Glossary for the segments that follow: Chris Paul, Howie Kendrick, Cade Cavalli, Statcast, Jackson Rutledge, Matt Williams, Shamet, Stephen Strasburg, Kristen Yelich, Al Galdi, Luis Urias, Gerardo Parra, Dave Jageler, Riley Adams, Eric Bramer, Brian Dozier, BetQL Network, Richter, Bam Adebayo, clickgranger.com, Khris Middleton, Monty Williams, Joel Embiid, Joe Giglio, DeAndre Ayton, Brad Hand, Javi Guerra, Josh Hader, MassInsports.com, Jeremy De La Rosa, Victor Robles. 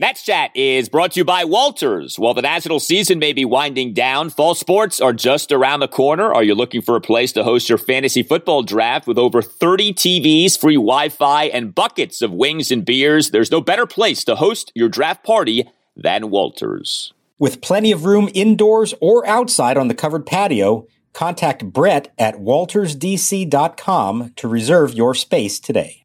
Nats Chat is brought to you by Walters. While the national season may be winding down, fall sports are just around the corner. Are you looking for a place to host your fantasy football draft with over 30 TVs, free Wi-Fi, and buckets of wings and beers? There's no better place to host your draft party than Walters. With plenty of room indoors or outside on the covered patio, contact Brett at WaltersDC.com to reserve your space today.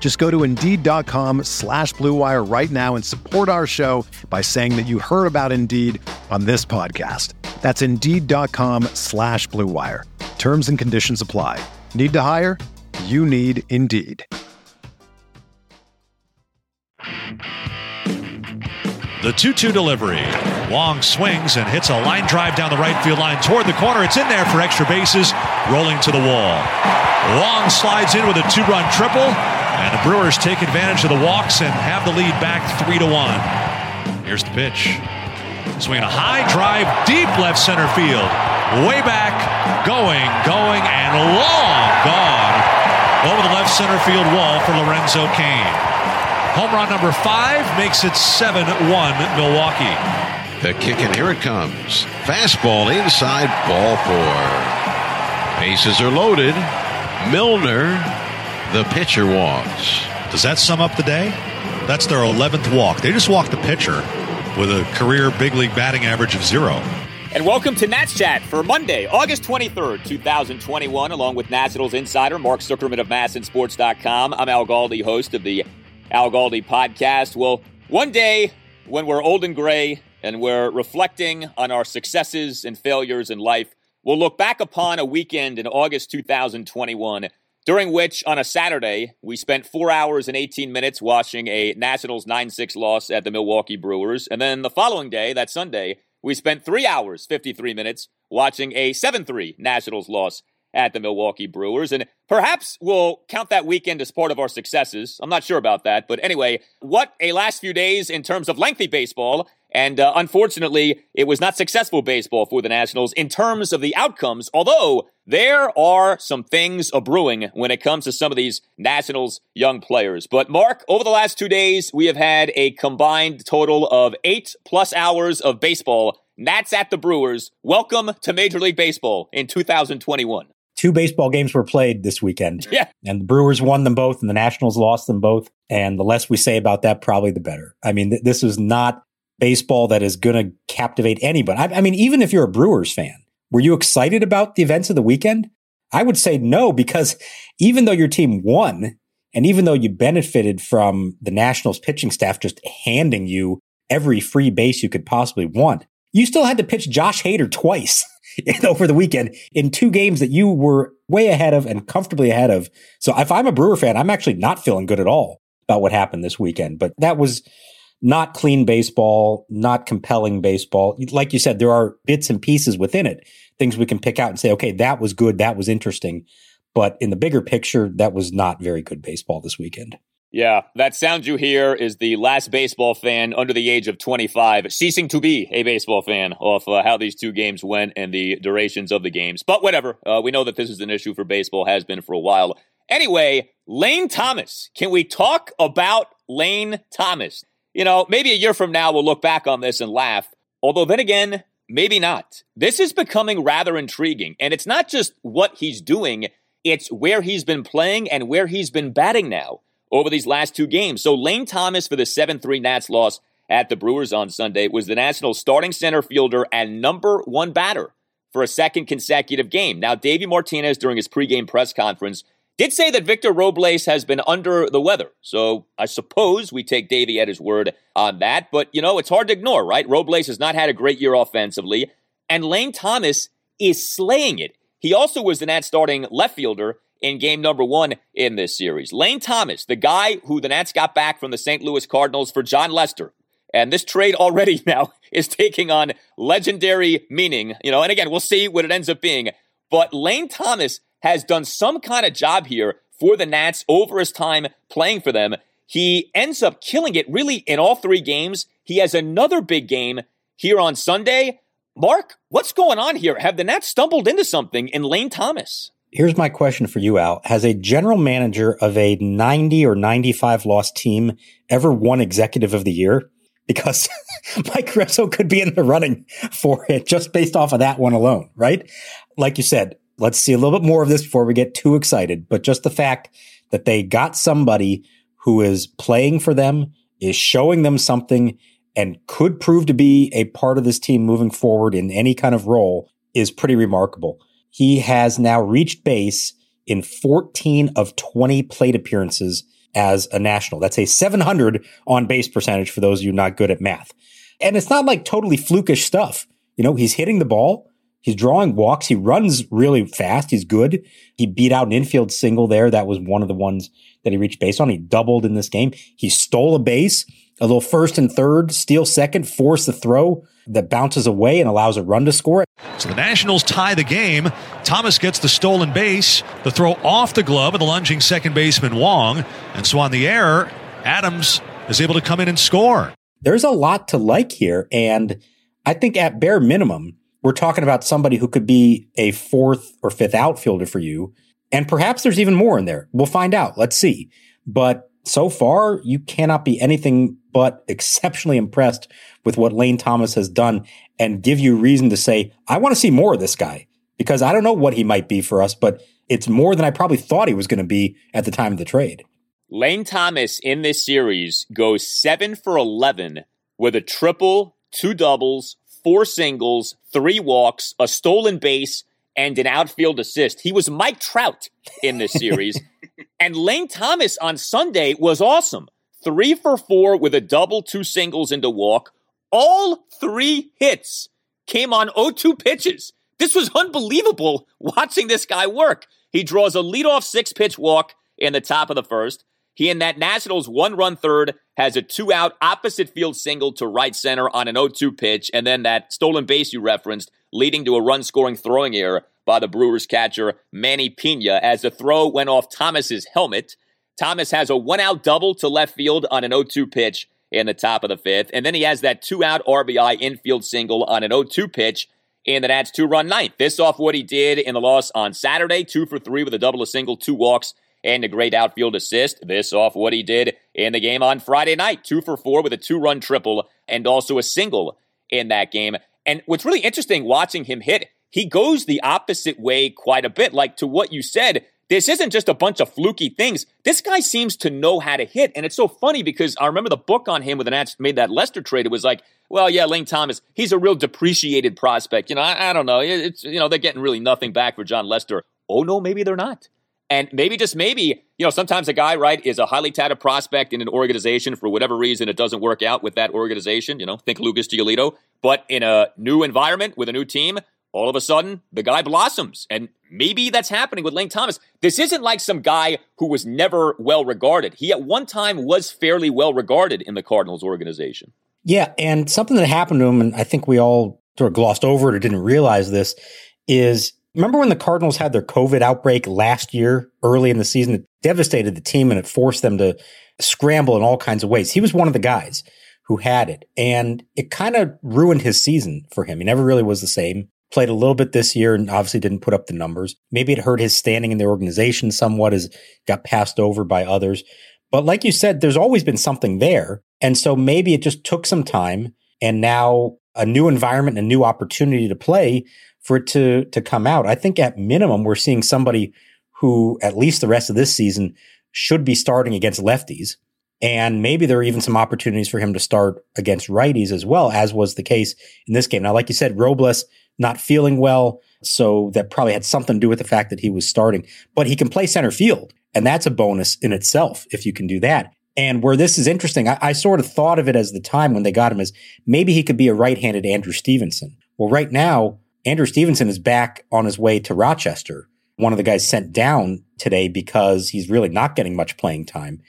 Just go to Indeed.com/Blue Wire right now and support our show by saying that you heard about Indeed on this podcast. That's Indeed.com/Blue Wire. Terms and conditions apply. Need to hire? You need Indeed. The 2-2 delivery. Wong swings and hits a line drive down the right field line toward the corner. It's in there for extra bases, rolling to the wall. Wong slides in with a two-run triple. And the Brewers take advantage of the walks and have the lead back 3-1. Here's the pitch. Swinging a high drive, deep left center field. Way back, going, and long gone. Over the left center field wall for Lorenzo Cain. Home run number 5 makes it 7-1 Milwaukee. The kick, and here it comes. Fastball inside, ball 4. Bases are loaded. Milner. The pitcher walks. Does that sum up the day? That's their 11th walk. They just walked the pitcher with a career big league batting average of 0. And welcome to Nats Chat for Monday, August 23rd, 2021, along with Nationals insider Mark Zuckerman of MassInsports.com. I'm Al Galdi, host of the Al Galdi podcast. Well, one day when we're old and gray and we're reflecting on our successes and failures in life, we'll look back upon a weekend in August 2021, during which, on a Saturday, we spent 4 hours and 18 minutes watching a Nationals 9-6 loss at the Milwaukee Brewers. And then the following day, that Sunday, we spent 3 hours, 53 minutes watching a 7-3 Nationals loss at the Milwaukee Brewers. And perhaps we'll count that weekend as part of our successes. I'm not sure about that. But anyway, what a last few days in terms of lengthy baseball. And unfortunately, it was not successful baseball for the Nationals in terms of the outcomes, although there are some things a-brewing when it comes to some of these Nationals young players. But Mark, over the last 2 days, we have had a combined total of 8+ hours of baseball. Nats at the Brewers. Welcome to Major League Baseball in 2021. 2 baseball games were played this weekend. Yeah. And the Brewers won them both and the Nationals lost them both. And the less we say about that, probably the better. I mean, this is not baseball that is going to captivate anybody. I mean, even if you're a Brewers fan, were you excited about the events of the weekend? I would say no, because even though your team won, and even though you benefited from the Nationals pitching staff just handing you every free base you could possibly want, you still had to pitch Josh Hader twice over the weekend in 2 games that you were way ahead of and comfortably ahead of. So if I'm a Brewer fan, I'm actually not feeling good at all about what happened this weekend. But that was not clean baseball, not compelling baseball. Like you said, there are bits and pieces within it, things we can pick out and say, okay, that was good, that was interesting. But in the bigger picture, that was not very good baseball this weekend. Yeah, that sound you hear is the last baseball fan under the age of 25 ceasing to be a baseball fan off how these 2 games went and the durations of the games. But whatever, we know that this is an issue for baseball, has been for a while. Anyway, Lane Thomas. Can we talk about Lane Thomas? You know, maybe a year from now, we'll look back on this and laugh. Although then again, maybe not. This is becoming rather intriguing. And it's not just what he's doing, it's where he's been playing and where he's been batting now over these last 2 games. So Lane Thomas for the 7-3 Nats loss at the Brewers on Sunday was the Nationals starting center fielder and number 1 batter for a second consecutive game. Now, Davey Martinez, during his pregame press conference, did say that Victor Robles has been under the weather. So I suppose we take Davey at his word on that. But, you know, it's hard to ignore, right? Robles has not had a great year offensively. And Lane Thomas is slaying it. He also was the Nats starting left fielder in game number one in this series. Lane Thomas, the guy who the Nats got back from the St. Louis Cardinals for John Lester. And this trade already now is taking on legendary meaning. You know, and again, we'll see what it ends up being. But Lane Thomas has done some kind of job here for the Nats over his time playing for them. He ends up killing it really in all three games. He has another big game here on Sunday. Mark, what's going on here? Have the Nats stumbled into something in Lane Thomas? Here's my question for you, Al. Has a general manager of a 90 or 95 loss team ever won Executive of the Year? Because Mike Rizzo could be in the running for it just based off of that one alone, right? Like you said, let's see a little bit more of this before we get too excited. But just the fact that they got somebody who is playing for them, is showing them something, and could prove to be a part of this team moving forward in any kind of role is pretty remarkable. He has now reached base in 14 of 20 plate appearances as a National. That's a 700 on base percentage for those of you not good at math. And it's not like totally flukish stuff. You know, he's hitting the ball. He's drawing walks. He runs really fast. He's good. He beat out an infield single there. That was one of the ones that he reached base on. He doubled in this game. He stole a base, a little first and third, steal second, force the throw that bounces away and allows a run to score. So the Nationals tie the game. Thomas gets the stolen base, the throw off the glove of the lunging second baseman Wong. And so on the error, Adams is able to come in and score. There's a lot to like here. And I think at bare minimum, we're talking about somebody who could be a fourth or fifth outfielder for you. And perhaps there's even more in there. We'll find out. Let's see. But so far, you cannot be anything but exceptionally impressed with what Lane Thomas has done and give you reason to say, I want to see more of this guy because I don't know what he might be for us, but it's more than I probably thought he was going to be at the time of the trade. Lane Thomas in this series goes 7-for-11 with a triple, two doubles, four singles, three walks, a stolen base, and an outfield assist. He was Mike Trout in this series. And Lane Thomas on Sunday was awesome. 3-for-4 with a double, two singles, and a walk. All three hits came on 0-2 pitches. This was unbelievable watching this guy work. He draws a leadoff six-pitch walk in the top of the first. He and that Nationals one-run third has a two-out opposite field single to right center on an 0-2 pitch, and then that stolen base you referenced, leading to a run-scoring throwing error by the Brewers catcher Manny Piña as the throw went off Thomas's helmet. Thomas has a one-out double to left field on an 0-2 pitch in the top of the fifth, and then he has that two-out RBI infield single on an 0-2 pitch in the Nats' two-run ninth. This off what he did in the loss on Saturday, 2-for-3 with a double, a single, two walks, and a great outfield assist. This off what he did in the game on Friday night, 2-for-4 with a two-run triple and also a single in that game. And what's really interesting watching him hit, he goes the opposite way quite a bit. Like to what you said, this isn't just a bunch of fluky things. This guy seems to know how to hit. And it's so funny because I remember the book on him when the Nats made that Lester trade. It was like, well, yeah, Lane Thomas, he's a real depreciated prospect. You know, I don't know. It's, you know, they're getting really nothing back for John Lester. Oh, no, maybe they're not. And maybe, just maybe, you know, sometimes a guy, right, is a highly touted prospect in an organization. For whatever reason, it doesn't work out with that organization. You know, think Lucas Giolito. But in a new environment with a new team, all of a sudden, the guy blossoms. And maybe that's happening with Lane Thomas. This isn't like some guy who was never well-regarded. He at one time was fairly well-regarded in the Cardinals organization. Yeah, and something that happened to him, and I think we all sort of glossed over it or didn't realize this, is... Remember when the Cardinals had their COVID outbreak last year, early in the season? It devastated the team and it forced them to scramble in all kinds of ways. He was one of the guys who had it, and it kind of ruined his season for him. He never really was the same. Played a little bit this year and obviously didn't put up the numbers. Maybe it hurt his standing in the organization somewhat as got passed over by others. But like you said, there's always been something there. And so maybe it just took some time, and now a new environment, a new opportunity to play for it to come out. I think at minimum, we're seeing somebody who, at least the rest of this season, should be starting against lefties. And maybe there are even some opportunities for him to start against righties as well, as was the case in this game. Now, like you said, Robles not feeling well, so that probably had something to do with the fact that he was starting. But he can play center field, and that's a bonus in itself if you can do that. And where this is interesting, I sort of thought of it as the time when they got him as maybe he could be a right-handed Andrew Stevenson. Well, right now, Andrew Stevenson is back on his way to Rochester. One of the guys sent down today because he's really not getting much playing time.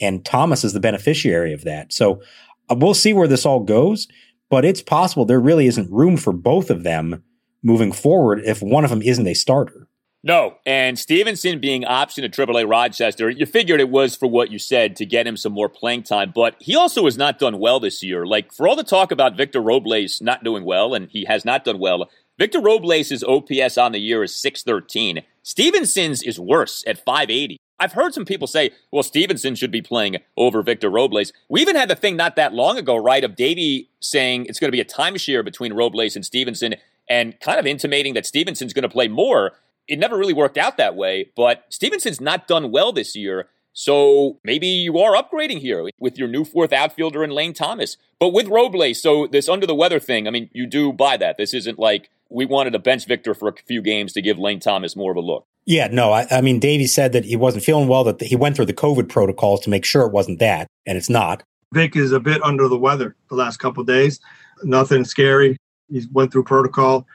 And Thomas is the beneficiary of that. So we'll see where this all goes, but it's possible there really isn't room for both of them moving forward if one of them isn't a starter. No, and Stevenson being optioned to AAA Rochester, you figured it was for what you said, to get him some more playing time, but he also has not done well this year. Like, for all the talk about Victor Robles not doing well, and he has not done well, Victor Robles' OPS on the year is 613. Stevenson's is worse at 580. I've heard some people say, well, Stevenson should be playing over Victor Robles. We even had the thing not that long ago, right, of Davey saying it's going to be a timeshare between Robles and Stevenson and kind of intimating that Stevenson's going to play more. It never really worked out that way, but Stevenson's not done well this year, so maybe you are upgrading here with your new fourth outfielder in Lane Thomas. But with Robles, so this under-the-weather thing, I mean, you do buy that. This isn't like we wanted to bench Victor for a few games to give Lane Thomas more of a look. Yeah, no, I mean, Davey said that he wasn't feeling well, that he went through the COVID protocols to make sure it wasn't that, and it's not. Vic is a bit under the weather the last couple of days. Nothing scary. He went through protocol.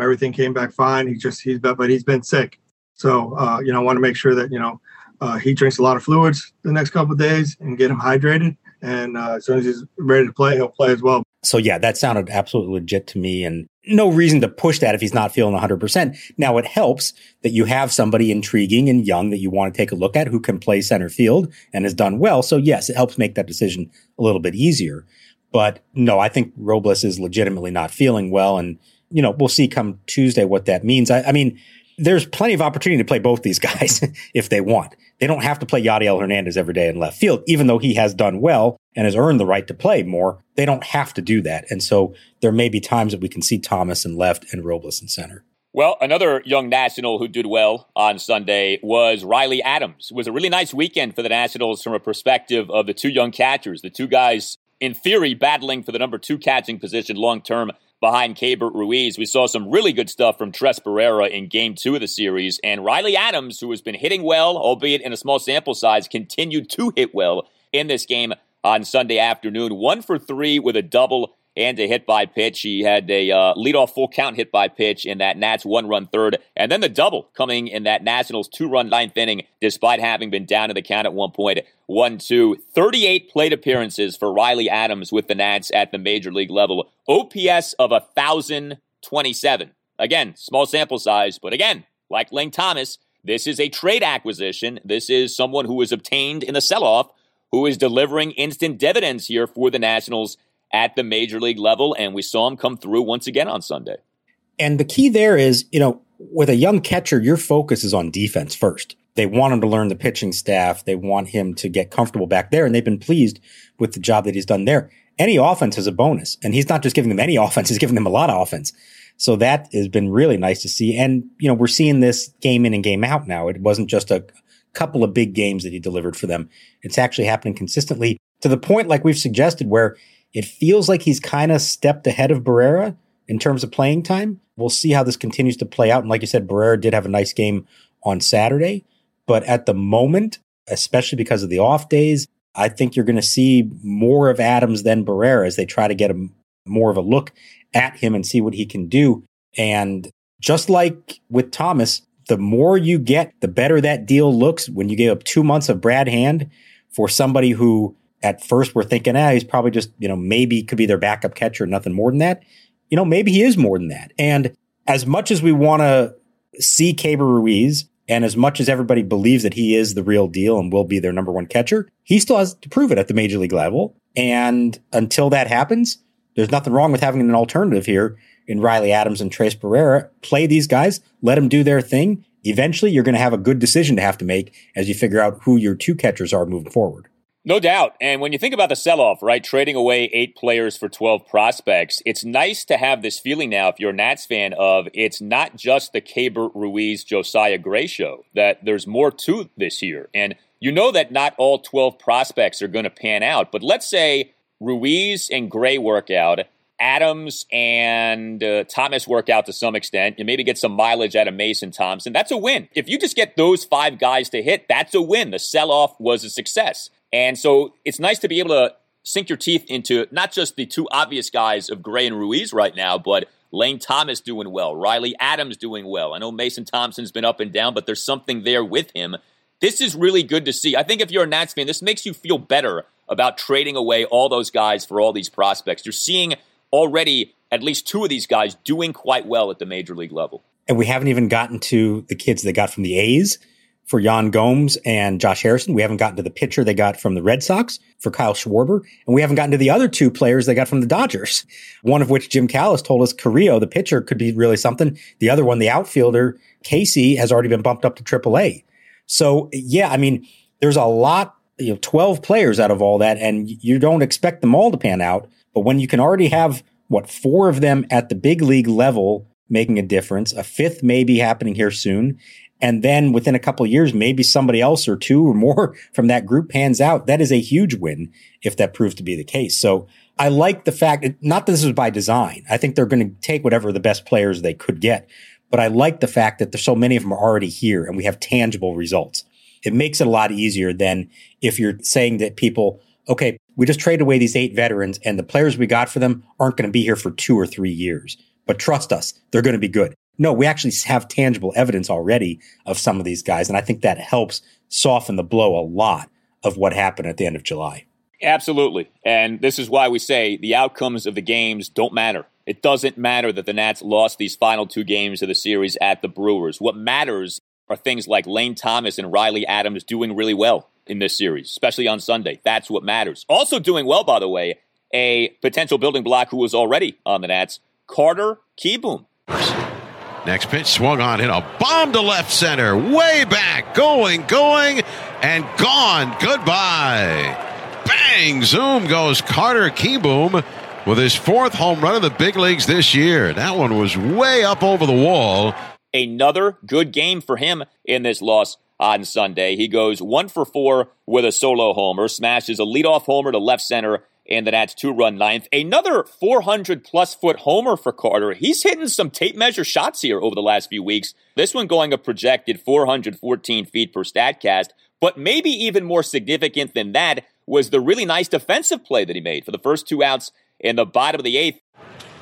Everything came back fine. But he's been sick. So, I want to make sure that, he drinks a lot of fluids the next couple of days and get him hydrated. And as soon as he's ready to play, he'll play as well. So, yeah, that sounded absolutely legit to me, and no reason to push that if he's not feeling 100%. Now, it helps that you have somebody intriguing and young that you want to take a look at who can play center field and has done well. So, yes, it helps make that decision a little bit easier. But, no, I think Robles is legitimately not feeling well, and we'll see come Tuesday what that means. I mean, there's plenty of opportunity to play both these guys if they want. They don't have to play Yadiel Hernandez every day in left field, even though he has done well and has earned the right to play more. They don't have to do that. And so there may be times that we can see Thomas in left and Robles in center. Well, another young National who did well on Sunday was Riley Adams. It was a really nice weekend for the Nationals from a perspective of the two young catchers, the two guys in theory battling for the number two catching position long-term behind Keibert Ruiz. We saw some really good stuff from Tres Barrera in game two of the series. And Riley Adams, who has been hitting well, albeit in a small sample size, continued to hit well in this game on Sunday afternoon. 1 for 3 with a double and a hit by pitch. He had a leadoff full count hit by pitch in that Nats 1-run third. And then the double coming in that Nationals 2-run ninth inning, despite having been down to the count at one point. 1-2, 38 plate appearances for Riley Adams with the Nats at the major league level. OPS of 1,027. Again, small sample size, but again, like Lane Thomas, this is a trade acquisition. This is someone who was obtained in the sell-off, who is delivering instant dividends here for the Nationals at the major league level, and we saw him come through once again on Sunday. And the key there is, with a young catcher, your focus is on defense first. They want him to learn the pitching staff. They want him to get comfortable back there, and they've been pleased with the job that he's done there. Any offense is a bonus, and he's not just giving them any offense, he's giving them a lot of offense. So that has been really nice to see, and, we're seeing this game in and game out now. It wasn't just a couple of big games that he delivered for them. It's actually happening consistently to the point, like we've suggested, where it feels like he's kind of stepped ahead of Barrera in terms of playing time. We'll see how this continues to play out. And like you said, Barrera did have a nice game on Saturday. But at the moment, especially because of the off days, I think you're going to see more of Adams than Barrera as they try to get him more of a look at him and see what he can do. And just like with Thomas, the more you get, the better that deal looks. When you gave up 2 months of Brad Hand for somebody who at first we're thinking, he's probably just, maybe could be their backup catcher, nothing more than that. Maybe he is more than that. And as much as we want to see Keibert Ruiz, and as much as everybody believes that he is the real deal and will be their number one catcher, he still has to prove it at the major league level. And until that happens, there's nothing wrong with having an alternative here in Riley Adams and Tres Barrera. Play these guys, let them do their thing. Eventually, you're going to have a good decision to have to make as you figure out who your two catchers are moving forward. No doubt. And when you think about the sell-off, right, trading away 8 players for 12 prospects, it's nice to have this feeling now, if you're a Nats fan, of it's not just the Keibert Ruiz, Josiah Gray show, that there's more to this year. And You know that not all 12 prospects are going to pan out, but let's say Ruiz and Gray work out, Adams and Thomas work out to some extent. You maybe get some mileage out of Mason Thompson. That's a win. If you just get those five guys to hit, that's a win. The sell-off was a success. And so it's nice to be able to sink your teeth into not just the two obvious guys of Gray and Ruiz right now, but Lane Thomas doing well, Riley Adams doing well. I know Mason Thompson's been up and down, but there's something there with him. This is really good to see. I think if you're a Nats fan, this makes you feel better about trading away all those guys for all these prospects. You're seeing already at least two of these guys doing quite well at the major league level. And we haven't even gotten to the kids they got from the A's for Yan Gomes and Josh Harrison. We haven't gotten to the pitcher they got from the Red Sox for Kyle Schwarber. And we haven't gotten to the other two players they got from the Dodgers, one of which Jim Callis told us Carrillo, the pitcher, could be really something. The other one, the outfielder, Casey, has already been bumped up to AAA. So, yeah, I mean, there's a lot, 12 players out of all that, and you don't expect them all to pan out. But when you can already have, four of them at the big league level making a difference, a fifth may be happening here soon, and then within a couple of years, maybe somebody else or two or more from that group pans out, that is a huge win if that proves to be the case. So I like the fact, not that this was by design. I think they're going to take whatever the best players they could get. But I like the fact that there's so many of them are already here and we have tangible results. It makes it a lot easier than if you're saying that people, okay, we just trade away these 8 veterans and the players we got for them aren't going to be here for 2 or 3 years. But trust us, they're going to be good. No, we actually have tangible evidence already of some of these guys. And I think that helps soften the blow a lot of what happened at the end of July. Absolutely. And this is why we say the outcomes of the games don't matter. It doesn't matter that the Nats lost these final 2 games of the series at the Brewers. What matters are things like Lane Thomas and Riley Adams doing really well in this series, especially on Sunday. That's what matters. Also doing well, by the way, a potential building block who was already on the Nats, Carter Kieboom. Next pitch, swung on, hit a bomb to left center, way back, going, and gone. Goodbye. Bang, zoom goes Carter Kieboom with his 4th home run of the big leagues this year. That one was way up over the wall. Another good game for him in this loss on Sunday. He goes 1 for 4 with a solo homer, smashes a leadoff homer to left center, and the Nats 2-run 9th. Another 400-plus-foot homer for Carter. He's hitting some tape-measure shots here over the last few weeks. This one going a projected 414 feet per Statcast. But maybe even more significant than that was the really nice defensive play that he made for the first 2 outs in the bottom of the 8th.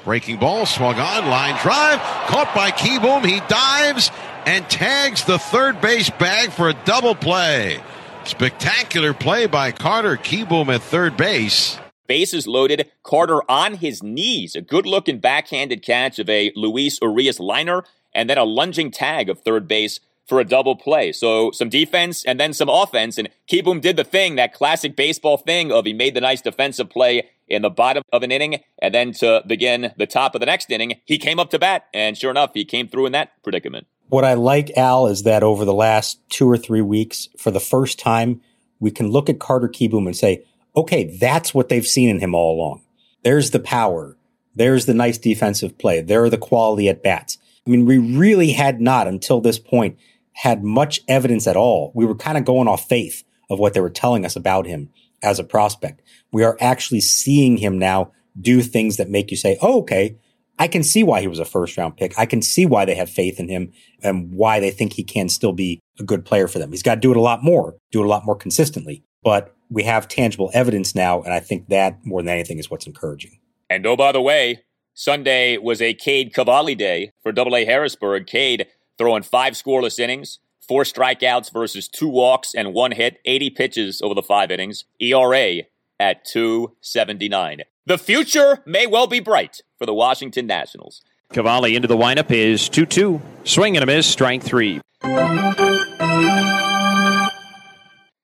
Breaking ball, swung on, line drive, caught by Kieboom. He dives and tags the third base bag for a double play. Spectacular play by Carter Kieboom at third base. Bases loaded, Carter on his knees. A good-looking backhanded catch of a Luis Urias liner and then a lunging tag of third base for a double play. So some defense and then some offense. And Kieboom did the thing, that classic baseball thing of he made the nice defensive play in the bottom of an inning. And then to begin the top of the next inning, he came up to bat. And sure enough, he came through in that predicament. What I like, Al, is that over the last 2 or 3 weeks, for the first time, we can look at Carter Kieboom and say, okay, that's what they've seen in him all along. There's the power. There's the nice defensive play. There are the quality at bats. I mean, we really had not, until this point, had much evidence at all. We were kind of going off faith of what they were telling us about him as a prospect. We are actually seeing him now do things that make you say, oh, okay, I can see why he was a first-round pick. I can see why they have faith in him and why they think he can still be a good player for them. He's got to do it a lot more consistently. But we have tangible evidence now, and I think that, more than anything, is what's encouraging. And oh, by the way, Sunday was a Cade Cavalli day for AA Harrisburg. Cade throwing 5 scoreless innings, 4 strikeouts versus 2 walks and 1 hit, 80 pitches over the 5 innings, ERA at 2.79. The future may well be bright for the Washington Nationals. Cavalli into the windup is 2-2. Swing and a miss, strike 3.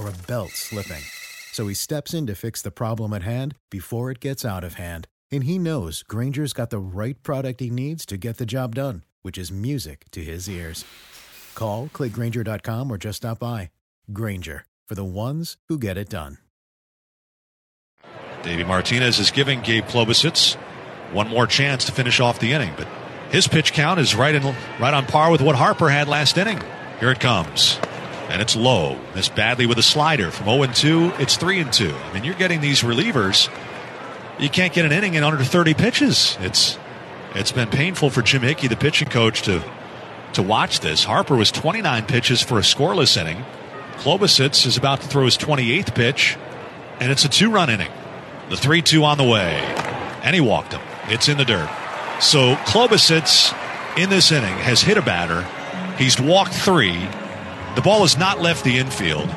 or a belt slipping. So he steps in to fix the problem at hand before it gets out of hand. And he knows Granger's got the right product he needs to get the job done, which is music to his ears. Call, clickgranger.com, or just stop by. Granger, for the ones who get it done. Davey Martinez is giving Gabe Klobosits one more chance to finish off the inning, but his pitch count is right on par with what Harper had last inning. Here it comes. And it's low. Missed badly with a slider. From 0-2, it's 3-2. I mean, you're getting these relievers. You can't get an inning in under 30 pitches. It's been painful for Jim Hickey, the pitching coach, to watch this. Harper was 29 pitches for a scoreless inning. Klobosits is about to throw his 28th pitch, and it's a two-run inning. The 3-2 on the way. And he walked him. It's in the dirt. So Klobosits in this inning has hit a batter. He's walked three. The ball has not left the infield,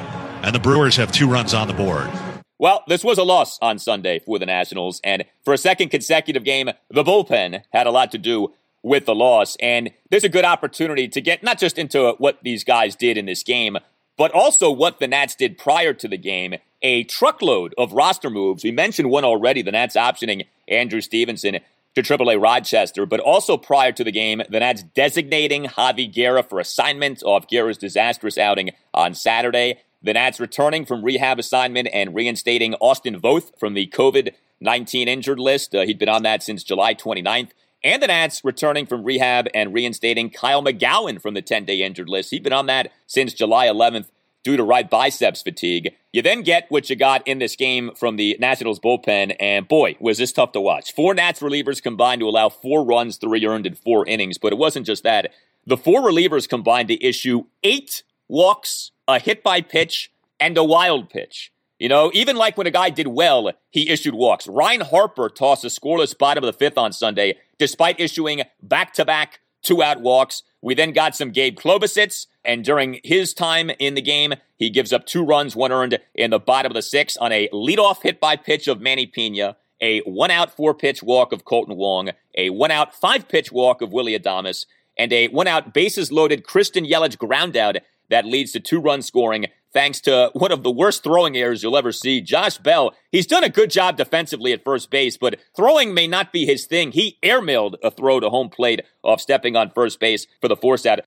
and the Brewers have two runs on the board. Well, this was a loss on Sunday for the Nationals, and for a second consecutive game, the bullpen had a lot to do with the loss, and there's a good opportunity to get not just into what these guys did in this game, but also what the Nats did prior to the game, a truckload of roster moves. We mentioned one already, the Nats optioning Andrew Stevenson to AAA Rochester, but also prior to the game, the Nats designating Javi Guerra for assignment off Guerra's disastrous outing on Saturday. The Nats returning from rehab assignment and reinstating Austin Voth from the COVID-19 injured list. He'd been on that since July 29th. And the Nats returning from rehab and reinstating Kyle McGowan from the 10-day injured list. He'd been on that since July 11th due to right biceps fatigue. You then get what you got in this game from the Nationals bullpen, and boy, was this tough to watch. Four Nats relievers combined to allow four runs, three earned in four innings, but it wasn't just that. The four relievers combined to issue eight walks, a hit by pitch, and a wild pitch. You know, even like when a guy did well, he issued walks. Ryan Harper tossed a scoreless bottom of the fifth on Sunday, despite issuing back-to-back two-out walks. We then got some Gabe Klobosits, and during his time in the game, he gives up two runs, one earned in the bottom of the sixth on a leadoff hit by pitch of Manny Pena, a one-out four-pitch walk of Colton Wong, a one-out five-pitch walk of Willie Adames, and a one-out bases-loaded Kristen Yelich groundout that leads to two-run scoring thanks to one of the worst throwing errors you'll ever see. Josh Bell, he's done a good job defensively at first base, but throwing may not be his thing. He airmailed a throw to home plate off stepping on first base for the force out.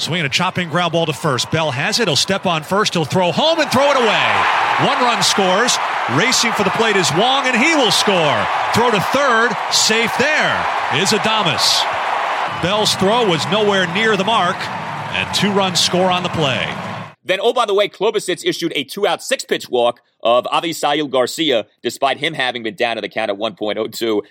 Swinging a chopping ground ball to first. Bell has it. He'll step on first. He'll throw home and throw it away. One run scores. Racing for the plate is Wong, and he will score. Throw to third. Safe there is Adames. Bell's throw was nowhere near the mark, and two runs score on the play. Then, oh, by the way, Klobuchitz issued a two-out, six-pitch walk of Avisaíl Garcia, despite him having been down to the count at 1.02.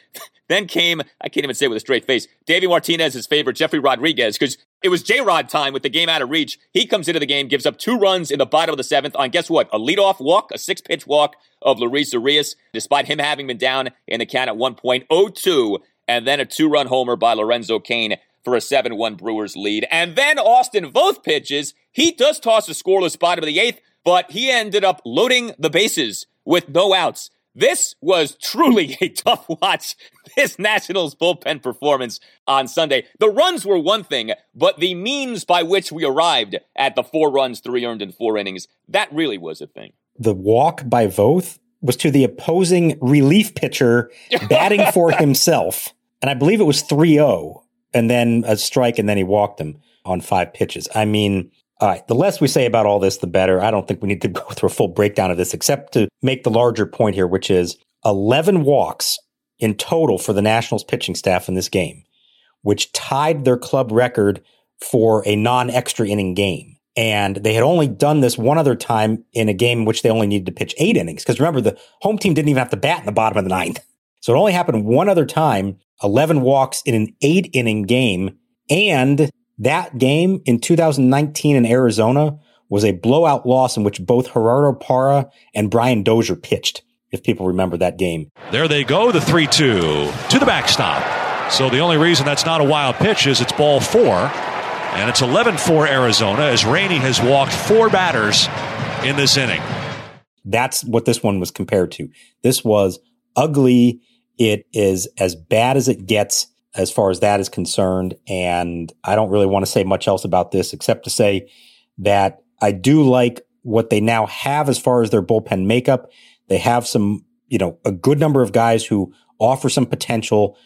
Then came, I can't even say with a straight face, Davey Martinez's favorite, Jeffrey Rodriguez, because it was J-Rod time with the game out of reach. He comes into the game, gives up two runs in the bottom of the seventh on, guess what, a leadoff walk, a six-pitch walk of Luis Urias, despite him having been down in the count at 1.02, and then a two-run homer by Lorenzo Cain for a 7-1 Brewers lead. And then Austin Voth pitches. He does toss a scoreless bottom of the eighth, but he ended up loading the bases with no outs. This was truly a tough watch, this Nationals bullpen performance on Sunday. The runs were one thing, but the means by which we arrived at the 4 runs, 3 earned in 4 innings, that really was a thing. The walk by Voth was to the opposing relief pitcher batting for himself. And I believe it was 3-0. And then a strike, and then he walked him on 5 pitches. I mean, all right, the less we say about all this, the better. I don't think we need to go through a full breakdown of this, except to make the larger point here, which is 11 walks in total for the Nationals pitching staff in this game, which tied their club record for a non-extra inning game. And they had only done this one other time in a game in which they only needed to pitch 8 innings. Because remember, the home team didn't even have to bat in the bottom of the 9th. So it only happened one other time. 11 walks in an 8-inning game, and that game in 2019 in Arizona was a blowout loss in which both Gerardo Parra and Brian Dozier pitched, if people remember that game. There they go, the 3-2 to the backstop. So the only reason that's not a wild pitch is it's ball 4, and it's 11-4 Arizona as Rainey has walked 4 batters in this inning. That's what this one was compared to. This was ugly. It is as bad as it gets as far as that is concerned, and I don't really want to say much else about this except to say that I do like what they now have as far as their bullpen makeup. They have some, you know, a good number of guys who offer some potential,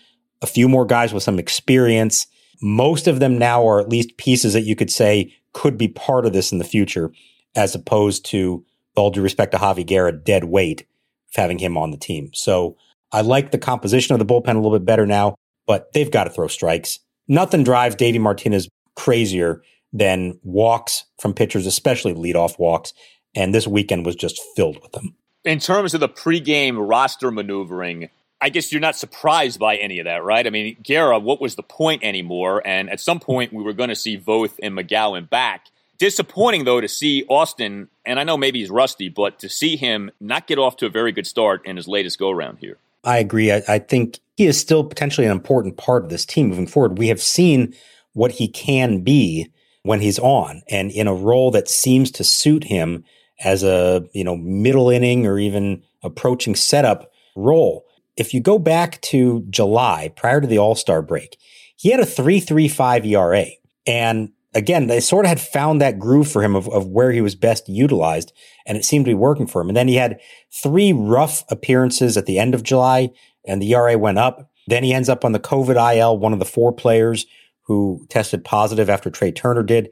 a few more guys with some experience. Most of them now are at least pieces that you could say could be part of this in the future, as opposed to, all due respect to Javi Guerra, dead weight of having him on the team. So I like the composition of the bullpen a little bit better now, but they've got to throw strikes. Nothing drives Davey Martinez crazier than walks from pitchers, especially leadoff walks, and this weekend was just filled with them. In terms of the pregame roster maneuvering, I guess you're not surprised by any of that, right? I mean, Guerra, what was the point anymore? And at some point, we were going to see Voth and McGowan back. Disappointing, though, to see Austin, and I know maybe he's rusty, but to see him not get off to a very good start in his latest go-round here. I agree. I think he is still potentially an important part of this team moving forward. We have seen what he can be when he's on and in a role that seems to suit him as a, you know, middle inning or even approaching setup role. If you go back to July, prior to the All-Star break, he had a 3.35 ERA. And again, they sort of had found that groove for him of where he was best utilized, and it seemed to be working for him. And then he had 3 rough appearances at the end of July, and the ERA went up. Then he ends up on the COVID IL, one of the 4 players who tested positive after Trey Turner did,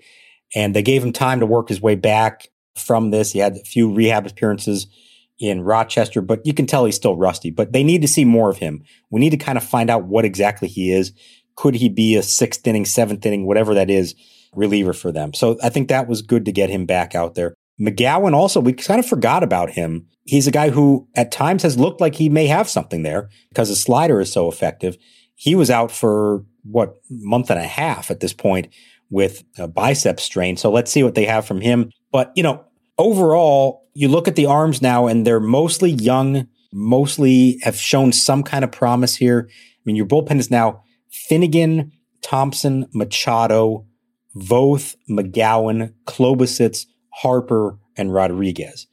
and they gave him time to work his way back from this. He had a few rehab appearances in Rochester, but you can tell he's still rusty. But they need to see more of him. We need to kind of find out what exactly he is. Could he be a 6th inning, 7th inning, whatever that is, reliever for them? So I think that was good to get him back out there. McGowan also, we kind of forgot about him. He's a guy who at times has looked like he may have something there because his slider is so effective. He was out for, month and a half at this point with a bicep strain. So let's see what they have from him. But, you know, overall, you look at the arms now and they're mostly young, mostly have shown some kind of promise here. I mean, your bullpen is now Finnegan, Thompson, Machado, Voth, McGowan, Klobuchitz, Harper, and Rodriguez.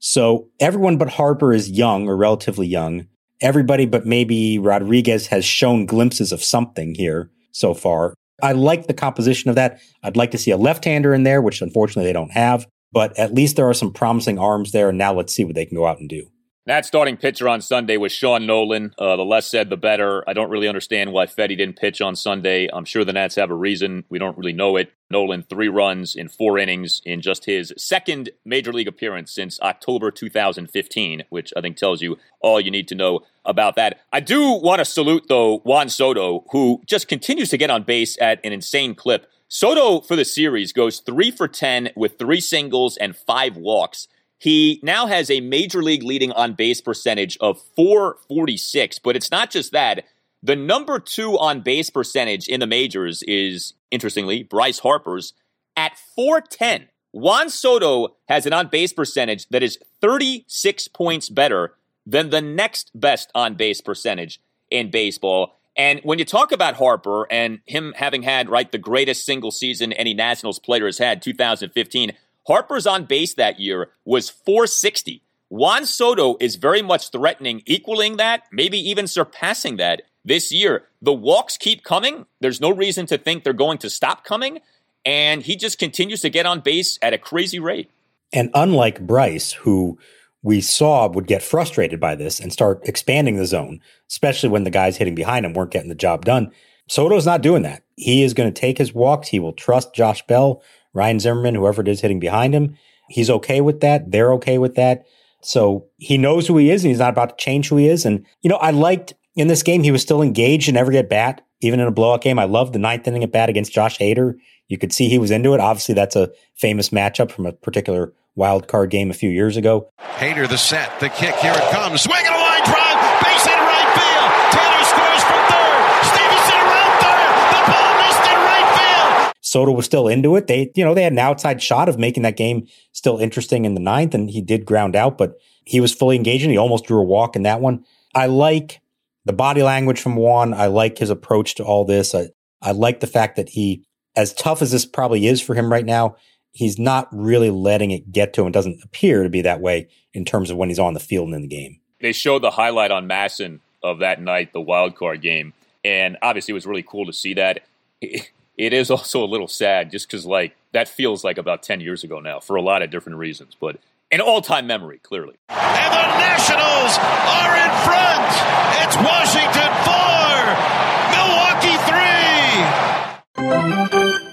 So everyone but Harper is young or relatively young. Everybody but maybe Rodriguez has shown glimpses of something here so far. I like the composition of that. I'd like to see a left-hander in there, which unfortunately they don't have, but at least there are some promising arms there, and now let's see what they can go out and do. Nats starting pitcher on Sunday was Sean Nolan. The less said, the better. I don't really understand why Fetty didn't pitch on Sunday. I'm sure the Nats have a reason. We don't really know it. Nolan, 3 runs in 4 innings in just his second Major League appearance since October 2015, which I think tells you all you need to know about that. I do want to salute, though, Juan Soto, who just continues to get on base at an insane clip. Soto, for the series, goes 3 for 10 with 3 singles and 5 walks. He now has a major league leading on base percentage of .446, but it's not just that. The number 2 on base percentage in the majors is, interestingly, Bryce Harper's at .410. Juan Soto has an on base percentage that is 36 points better than the next best on base percentage in baseball. And when you talk about Harper and him having had, the greatest single season any Nationals player has had, 2015, Harper's on base that year was .460. Juan Soto is very much threatening equaling that, maybe even surpassing that this year. The walks keep coming. There's no reason to think they're going to stop coming. And he just continues to get on base at a crazy rate. And unlike Bryce, who we saw would get frustrated by this and start expanding the zone, especially when the guys hitting behind him weren't getting the job done, Soto's not doing that. He is going to take his walks. He will trust Josh Bell, Ryan Zimmerman, whoever it is hitting behind him. He's okay with that. They're okay with that. So he knows who he is, and he's not about to change who he is. And, I liked in this game, he was still engaged and every at bat, even in a blowout game. I loved the 9th inning at bat against Josh Hader. You could see he was into it. Obviously, that's a famous matchup from a particular wild card game a few years ago. Hader, the set, the kick, here it comes. Swing and a line drive, base hit right field. Taylor scores from third. Stevenson around third. The ball missed in right field. Soto was still into it. They, they had an outside shot of making that game still interesting in the 9th, and he did ground out, but he was fully engaged, and he almost drew a walk in that one. I like the body language from Juan. I like his approach to all this. I like the fact that he, as tough as this probably is for him right now, he's not really letting it get to him. It doesn't appear to be that way in terms of when he's on the field and in the game. They showed the highlight on Masson of that night, the wild card game, and obviously it was really cool to see that. It is also a little sad just because, that feels like about 10 years ago now for a lot of different reasons, but an all-time memory, clearly. And the Nationals are in front! It's Washington 4, Milwaukee 3!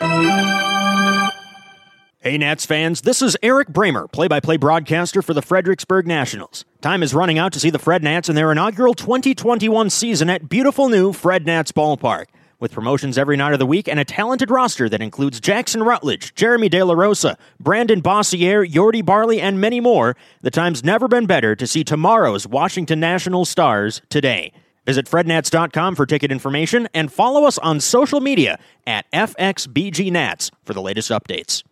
Hey Nats fans, this is Eric Bramer, play-by-play broadcaster for the Fredericksburg Nationals. Time is running out to see the Fred Nats in their inaugural 2021 season at beautiful new Fred Nats Ballpark. With promotions every night of the week and a talented roster that includes Jackson Rutledge, Jeremy De La Rosa, Brandon Bossier, Jordy Barley, and many more, the time's never been better to see tomorrow's Washington National Stars today. Visit FredNats.com for ticket information and follow us on social media at FXBGNats for the latest updates.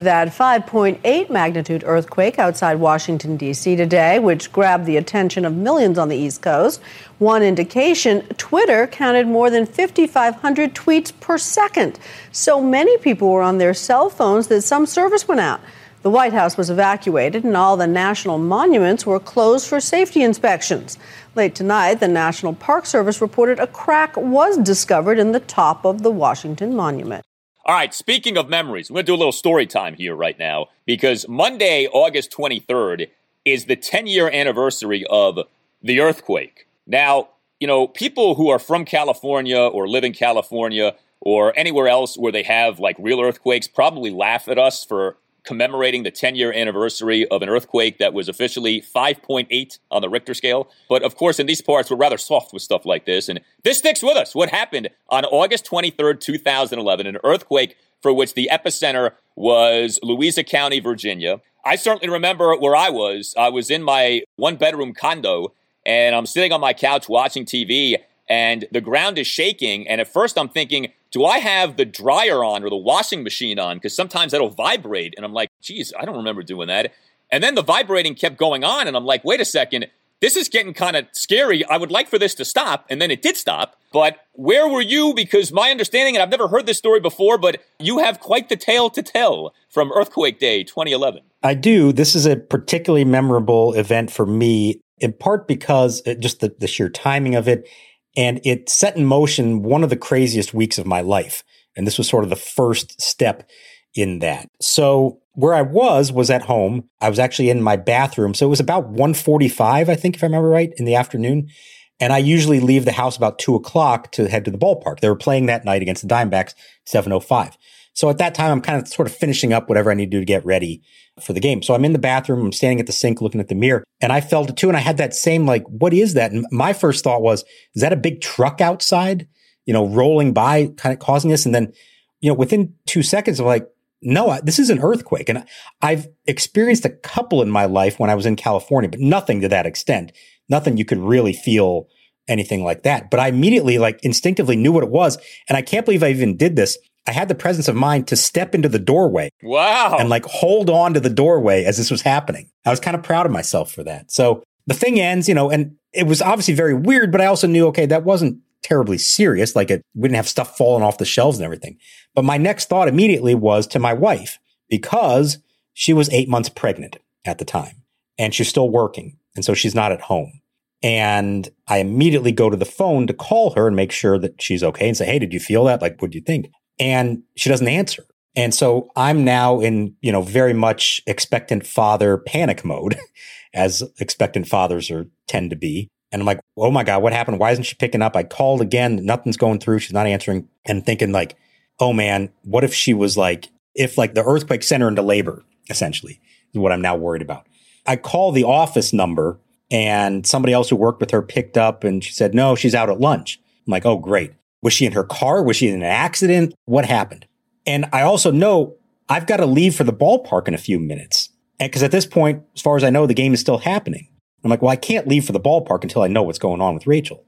That 5.8 magnitude earthquake outside Washington, D.C. today, which grabbed the attention of millions on the East Coast. One indication, Twitter counted more than 5,500 tweets per second. So many people were on their cell phones that some service went out. The White House was evacuated and all the national monuments were closed for safety inspections. Late tonight, the National Park Service reported a crack was discovered in the top of the Washington Monument. All right, speaking of memories, we're going to do a little story time here right now because Monday, August 23rd, is the 10-year anniversary of the earthquake. Now, people who are from California or live in California or anywhere else where they have real earthquakes probably laugh at us for commemorating the 10-year anniversary of an earthquake that was officially 5.8 on the Richter scale. But of course, in these parts, we're rather soft with stuff like this. And this sticks with us. What happened on August 23rd, 2011, an earthquake for which the epicenter was Louisa County, Virginia. I certainly remember where I was. I was in my one-bedroom condo, and I'm sitting on my couch watching TV, and the ground is shaking. And at first I'm thinking, do I have the dryer on or the washing machine on? Because sometimes that'll vibrate. And I'm like, geez, I don't remember doing that. And then the vibrating kept going on. And I'm like, wait a second, this is getting kind of scary. I would like for this to stop. And then it did stop. But where were you? Because my understanding, and I've never heard this story before, but you have quite the tale to tell from Earthquake Day 2011. I do. This is a particularly memorable event for me, in part because just the sheer timing of it. And it set in motion one of the craziest weeks of my life. And this was sort of the first step in that. So where I was at home. I was actually in my bathroom. So it was about 1:45, I think, if I remember right, in the afternoon. And I usually leave the house about 2 o'clock to head to the ballpark. They were playing that night against the Diamondbacks, 7:05. So at that time, I'm kind of sort of finishing up whatever I need to do to get ready for the game. So I'm in the bathroom, I'm standing at the sink, looking at the mirror, and I felt it too. And I had that same, like, what is that? And my first thought was, is that a big truck outside, you know, rolling by, kind of causing this? And then, you know, within 2 seconds, I'm like, no, this is an earthquake. And I've experienced a couple in my life when I was in California, but nothing to that extent. Nothing you could really feel anything like that. But I immediately, like, instinctively knew what it was. And I can't believe I even did this. I had the presence of mind to step into the doorway. Wow. And like hold on to the doorway as this was happening. I was kind of proud of myself for that. So the thing ends, you know, and it was obviously very weird, but I also knew, okay, that wasn't terribly serious. Like we didn't have stuff falling off the shelves and everything. But my next thought immediately was to my wife, because she was 8 months pregnant at the time and she's still working. And so she's not at home. And I immediately go to the phone to call her and make sure that she's okay and say, hey, did you feel that? Like, what do you think? And she doesn't answer. And so I'm now in, you know, very much expectant father panic mode, as expectant fathers tend to be. And I'm like, oh my God, what happened? Why isn't she picking up? I called again. Nothing's going through. She's not answering. And thinking like, oh man, what if she was like, if like the earthquake sent her into labor, essentially, is what I'm now worried about. I call the office number and somebody else who worked with her picked up and she said, no, she's out at lunch. I'm like, oh, great. Was she in her car? Was she in an accident? What happened? And I also know I've got to leave for the ballpark in a few minutes. And because at this point, as far as I know, the game is still happening. I'm like, well, I can't leave for the ballpark until I know what's going on with Rachel.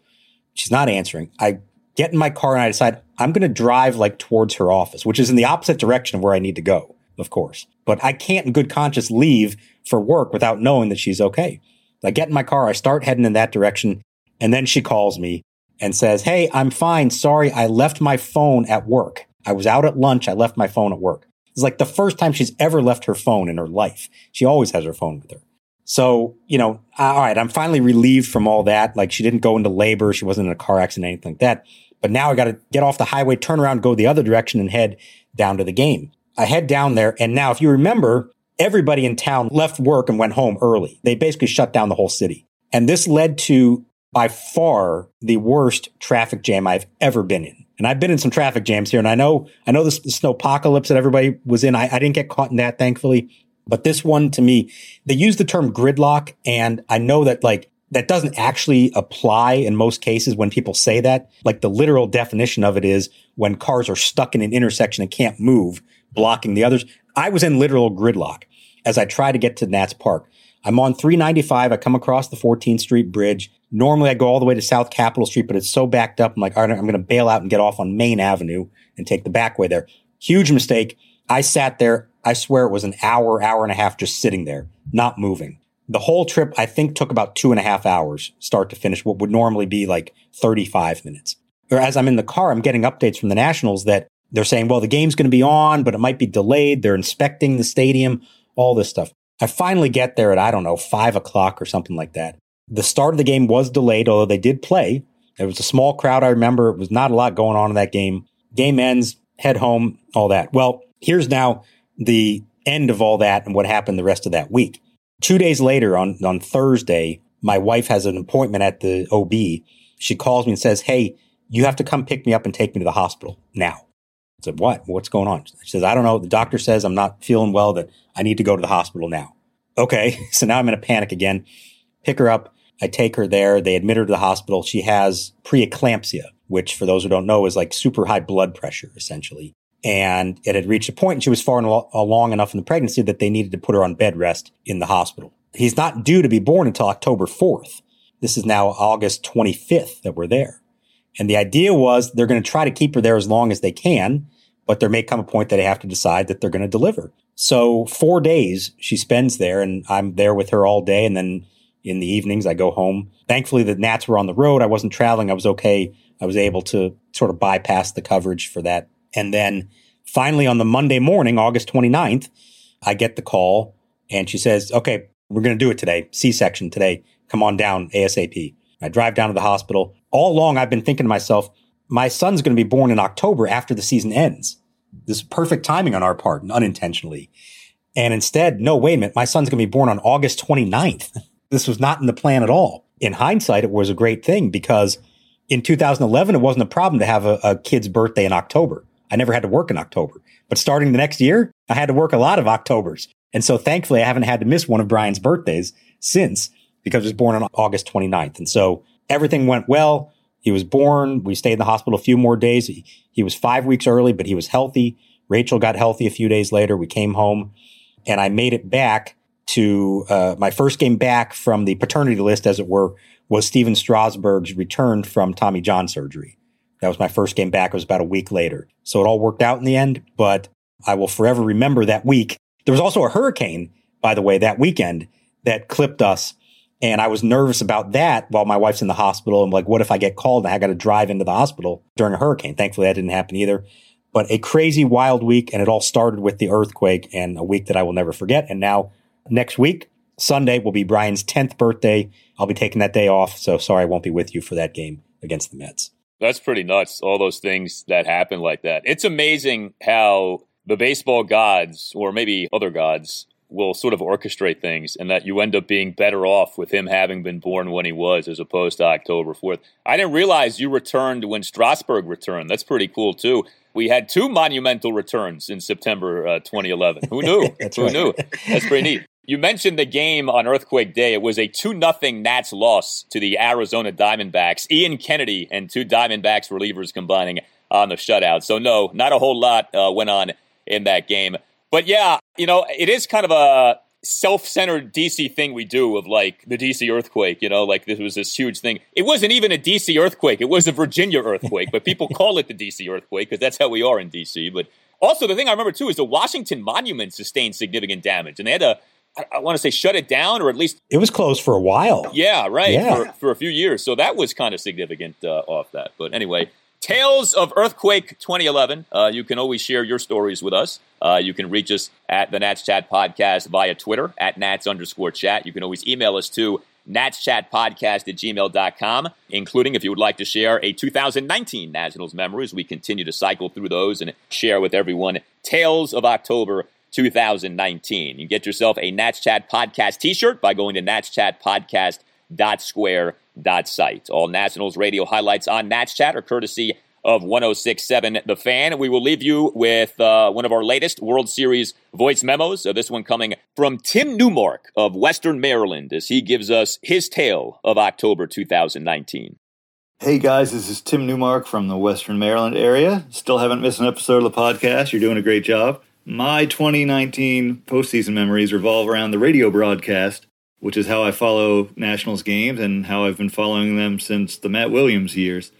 She's not answering. I get in my car and I decide I'm going to drive like towards her office, which is in the opposite direction of where I need to go, of course. But I can't in good conscience leave for work without knowing that she's okay. I get in my car, I start heading in that direction. And then she calls me and says, hey, I'm fine. Sorry, I left my phone at work. I was out at lunch. I left my phone at work. It's like the first time she's ever left her phone in her life. She always has her phone with her. So, you know, all right, I'm finally relieved from all that. Like she didn't go into labor. She wasn't in a car accident, anything like that. But now I got to get off the highway, turn around, go the other direction and head down to the game. I head down there. And now if you remember, everybody in town left work and went home early. They basically shut down the whole city. And this led to by far the worst traffic jam I've ever been in. And I've been in some traffic jams here. And I know this snowpocalypse that everybody was in. I didn't get caught in that, thankfully. But this one, to me, they use the term gridlock. And I know that like that doesn't actually apply in most cases when people say that. Like the literal definition of it is when cars are stuck in an intersection and can't move, blocking the others. I was in literal gridlock as I try to get to Nats Park. I'm on 395. I come across the 14th Street Bridge. Normally, I go all the way to South Capitol Street, but it's so backed up. I'm like, all right, I'm going to bail out and get off on Main Avenue and take the back way there. Huge mistake. I sat there. I swear it was an hour and a half just sitting there, not moving. The whole trip, I think, took about 2.5 hours, start to finish, what would normally be like 35 minutes. Or as I'm in the car, I'm getting updates from the Nationals that they're saying, well, the game's going to be on, but it might be delayed. They're inspecting the stadium, all this stuff. I finally get there at, I don't know, 5 o'clock or something like that. The start of the game was delayed, although they did play. It was a small crowd, I remember. It was not a lot going on in that game. Game ends, head home, all that. Well, here's now the end of all that and what happened the rest of that week. 2 days later on Thursday, my wife has an appointment at the OB. She calls me and says, hey, you have to come pick me up and take me to the hospital now. I said, what? What's going on? She says, I don't know. The doctor says I'm not feeling well, that I need to go to the hospital now. Okay. So now I'm in a panic again. Pick her up. I take her there. They admit her to the hospital. She has preeclampsia, which for those who don't know is like super high blood pressure, essentially. And it had reached a point, and she was far along enough in the pregnancy that they needed to put her on bed rest in the hospital. He's not due to be born until October 4th. This is now August 25th that we're there. And the idea was they're going to try to keep her there as long as they can, but there may come a point that they have to decide that they're going to deliver. So 4 days she spends there, and I'm there with her all day. And then in the evenings, I go home. Thankfully, the Nats were on the road. I wasn't traveling. I was okay. I was able to sort of bypass the coverage for that. And then finally on the Monday morning, August 29th, I get the call and she says, okay, we're going to do it today. C-section today. Come on down ASAP. I drive down to the hospital. All along, I've been thinking to myself, my son's going to be born in October after the season ends. this perfect timing on our part and unintentionally. And instead, no, wait a minute, my son's going to be born on August 29th. This was not in the plan at all. In hindsight, it was a great thing because in 2011, it wasn't a problem to have a kid's birthday in October. I never had to work in October. But starting the next year, I had to work a lot of Octobers. And so thankfully, I haven't had to miss one of Brian's birthdays since because he was born on August 29th. And so everything went well. He was born. We stayed in the hospital a few more days. He was 5 weeks early, but he was healthy. Rachel got healthy a few days later. We came home and I made it back to my first game back from the paternity list, as it were, was Stephen Strasburg's return from Tommy John surgery. That was my first game back. It was about a week later. So it all worked out in the end, but I will forever remember that week. There was also a hurricane, by the way, that weekend that clipped us. And I was nervous about that while my wife's in the hospital. I'm like, what if I get called and I got to drive into the hospital during a hurricane? Thankfully, that didn't happen either. But a crazy, wild week. And it all started with the earthquake and a week that I will never forget. And now next week, Sunday, will be Brian's 10th birthday. I'll be taking that day off. So sorry, I won't be with you for that game against the Mets. That's pretty nuts, all those things that happen like that. It's amazing how the baseball gods, or maybe other gods, will sort of orchestrate things, and that you end up being better off with him having been born when he was as opposed to October 4th. I didn't realize you returned when Strasburg returned. That's pretty cool, too. We had two monumental returns in September 2011. Who knew? Who knew? That's pretty neat. You mentioned the game on Earthquake Day. It was a 2-0 Nats loss to the Arizona Diamondbacks. Ian Kennedy and two Diamondbacks relievers combining on the shutout. So, no, not a whole lot went on in that game. But yeah, you know, it is kind of a self-centered DC thing we do of like the DC earthquake, you know, like this was this huge thing. It wasn't even a DC earthquake. It was a Virginia earthquake, but people call it the DC earthquake because that's how we are in DC. But also the thing I remember too is the Washington Monument sustained significant damage and they had to, I want to say, shut it down, or at least it was closed for a while. Yeah, right. Yeah. For a few years. So that was kind of significant off that. But anyway, Tales of Earthquake 2011. You can always share your stories with us. You can reach us at the Nats Chat Podcast via Twitter, at Nats_chat. You can always email us to natschatpodcast@gmail.com, including if you would like to share a 2019 Nationals memories. We continue to cycle through those and share with everyone Tales of October 2019. You can get yourself a Nats Chat Podcast t-shirt by going to natschatpodcast.square.site. All Nationals radio highlights on Nats Chat are courtesy of 106.7 The Fan. We will leave you with one of our latest World Series voice memos. So this one coming from Tim Newmark of Western Maryland as he gives us his tale of October 2019. Hey guys, this is Tim Newmark from the Western Maryland area. Still haven't missed an episode of the podcast. You're doing a great job. My 2019 postseason memories revolve around the radio broadcast, which is how I follow Nationals games and how I've been following them since the Matt Williams years.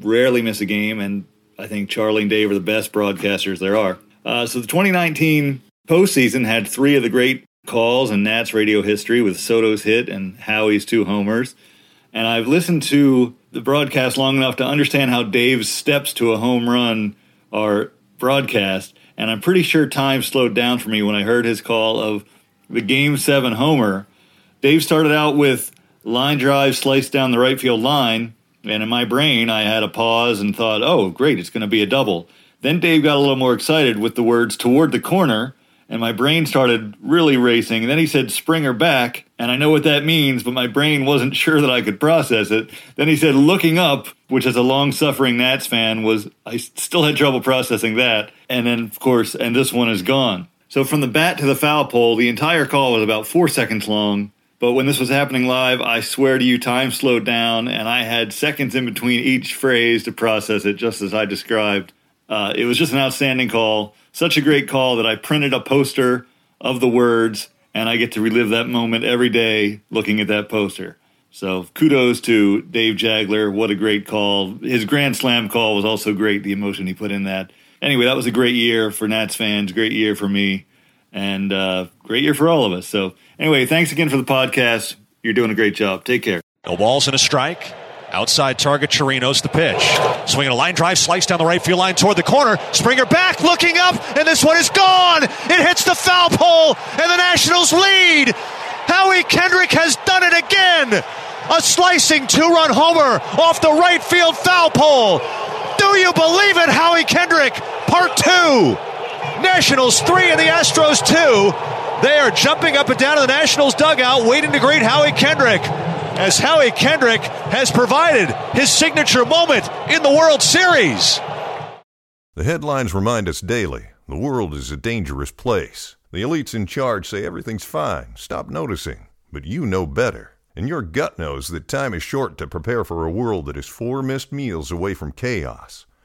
Rarely miss a game, and I think Charlie and Dave are the best broadcasters there are. So the 2019 postseason had three of the great calls in Nats radio history with Soto's hit and Howie's two homers. And I've listened to the broadcast long enough to understand how Dave's steps to a home run are broadcast. And I'm pretty sure time slowed down for me when I heard his call of the Game 7 homer. Dave started out with line drive sliced down the right field line, and in my brain I had a pause and thought, oh, great, it's going to be a double. Then Dave got a little more excited with the words toward the corner, and my brain started really racing. And then he said Springer back, and I know what that means, but my brain wasn't sure that I could process it. Then he said looking up, which as a long-suffering Nats fan was, I still had trouble processing that. And then, of course, and this one is gone. So from the bat to the foul pole, the entire call was about 4 seconds long. But when this was happening live, I swear to you, time slowed down, and I had seconds in between each phrase to process it, just as I described. It was just an outstanding call, such a great call that I printed a poster of the words, and I get to relive that moment every day looking at that poster. So kudos to Dave Jageler. What a great call. His grand slam call was also great, the emotion he put in that. Anyway, that was a great year for Nats fans, great year for me, and great year for all of us. So anyway, thanks again for the podcast. You're doing a great job. Take care. No balls and a strike. Outside target, Chirinos the pitch. Swinging a line drive, slice down the right field line toward the corner. Springer back, looking up, and this one is gone. It hits the foul pole, and the Nationals lead. Howie Kendrick has done it again. A slicing two-run homer off the right field foul pole. Do you believe it, Howie Kendrick? part two. Nationals 3 and the Astros 2. They are jumping up and down in the Nationals dugout, waiting to greet Howie Kendrick, as Howie Kendrick has provided his signature moment in the World Series. The headlines remind us daily, the world is a dangerous place. The elites in charge say everything's fine, stop noticing, but you know better. And your gut knows that time is short to prepare for a world that is 4 missed meals away from chaos.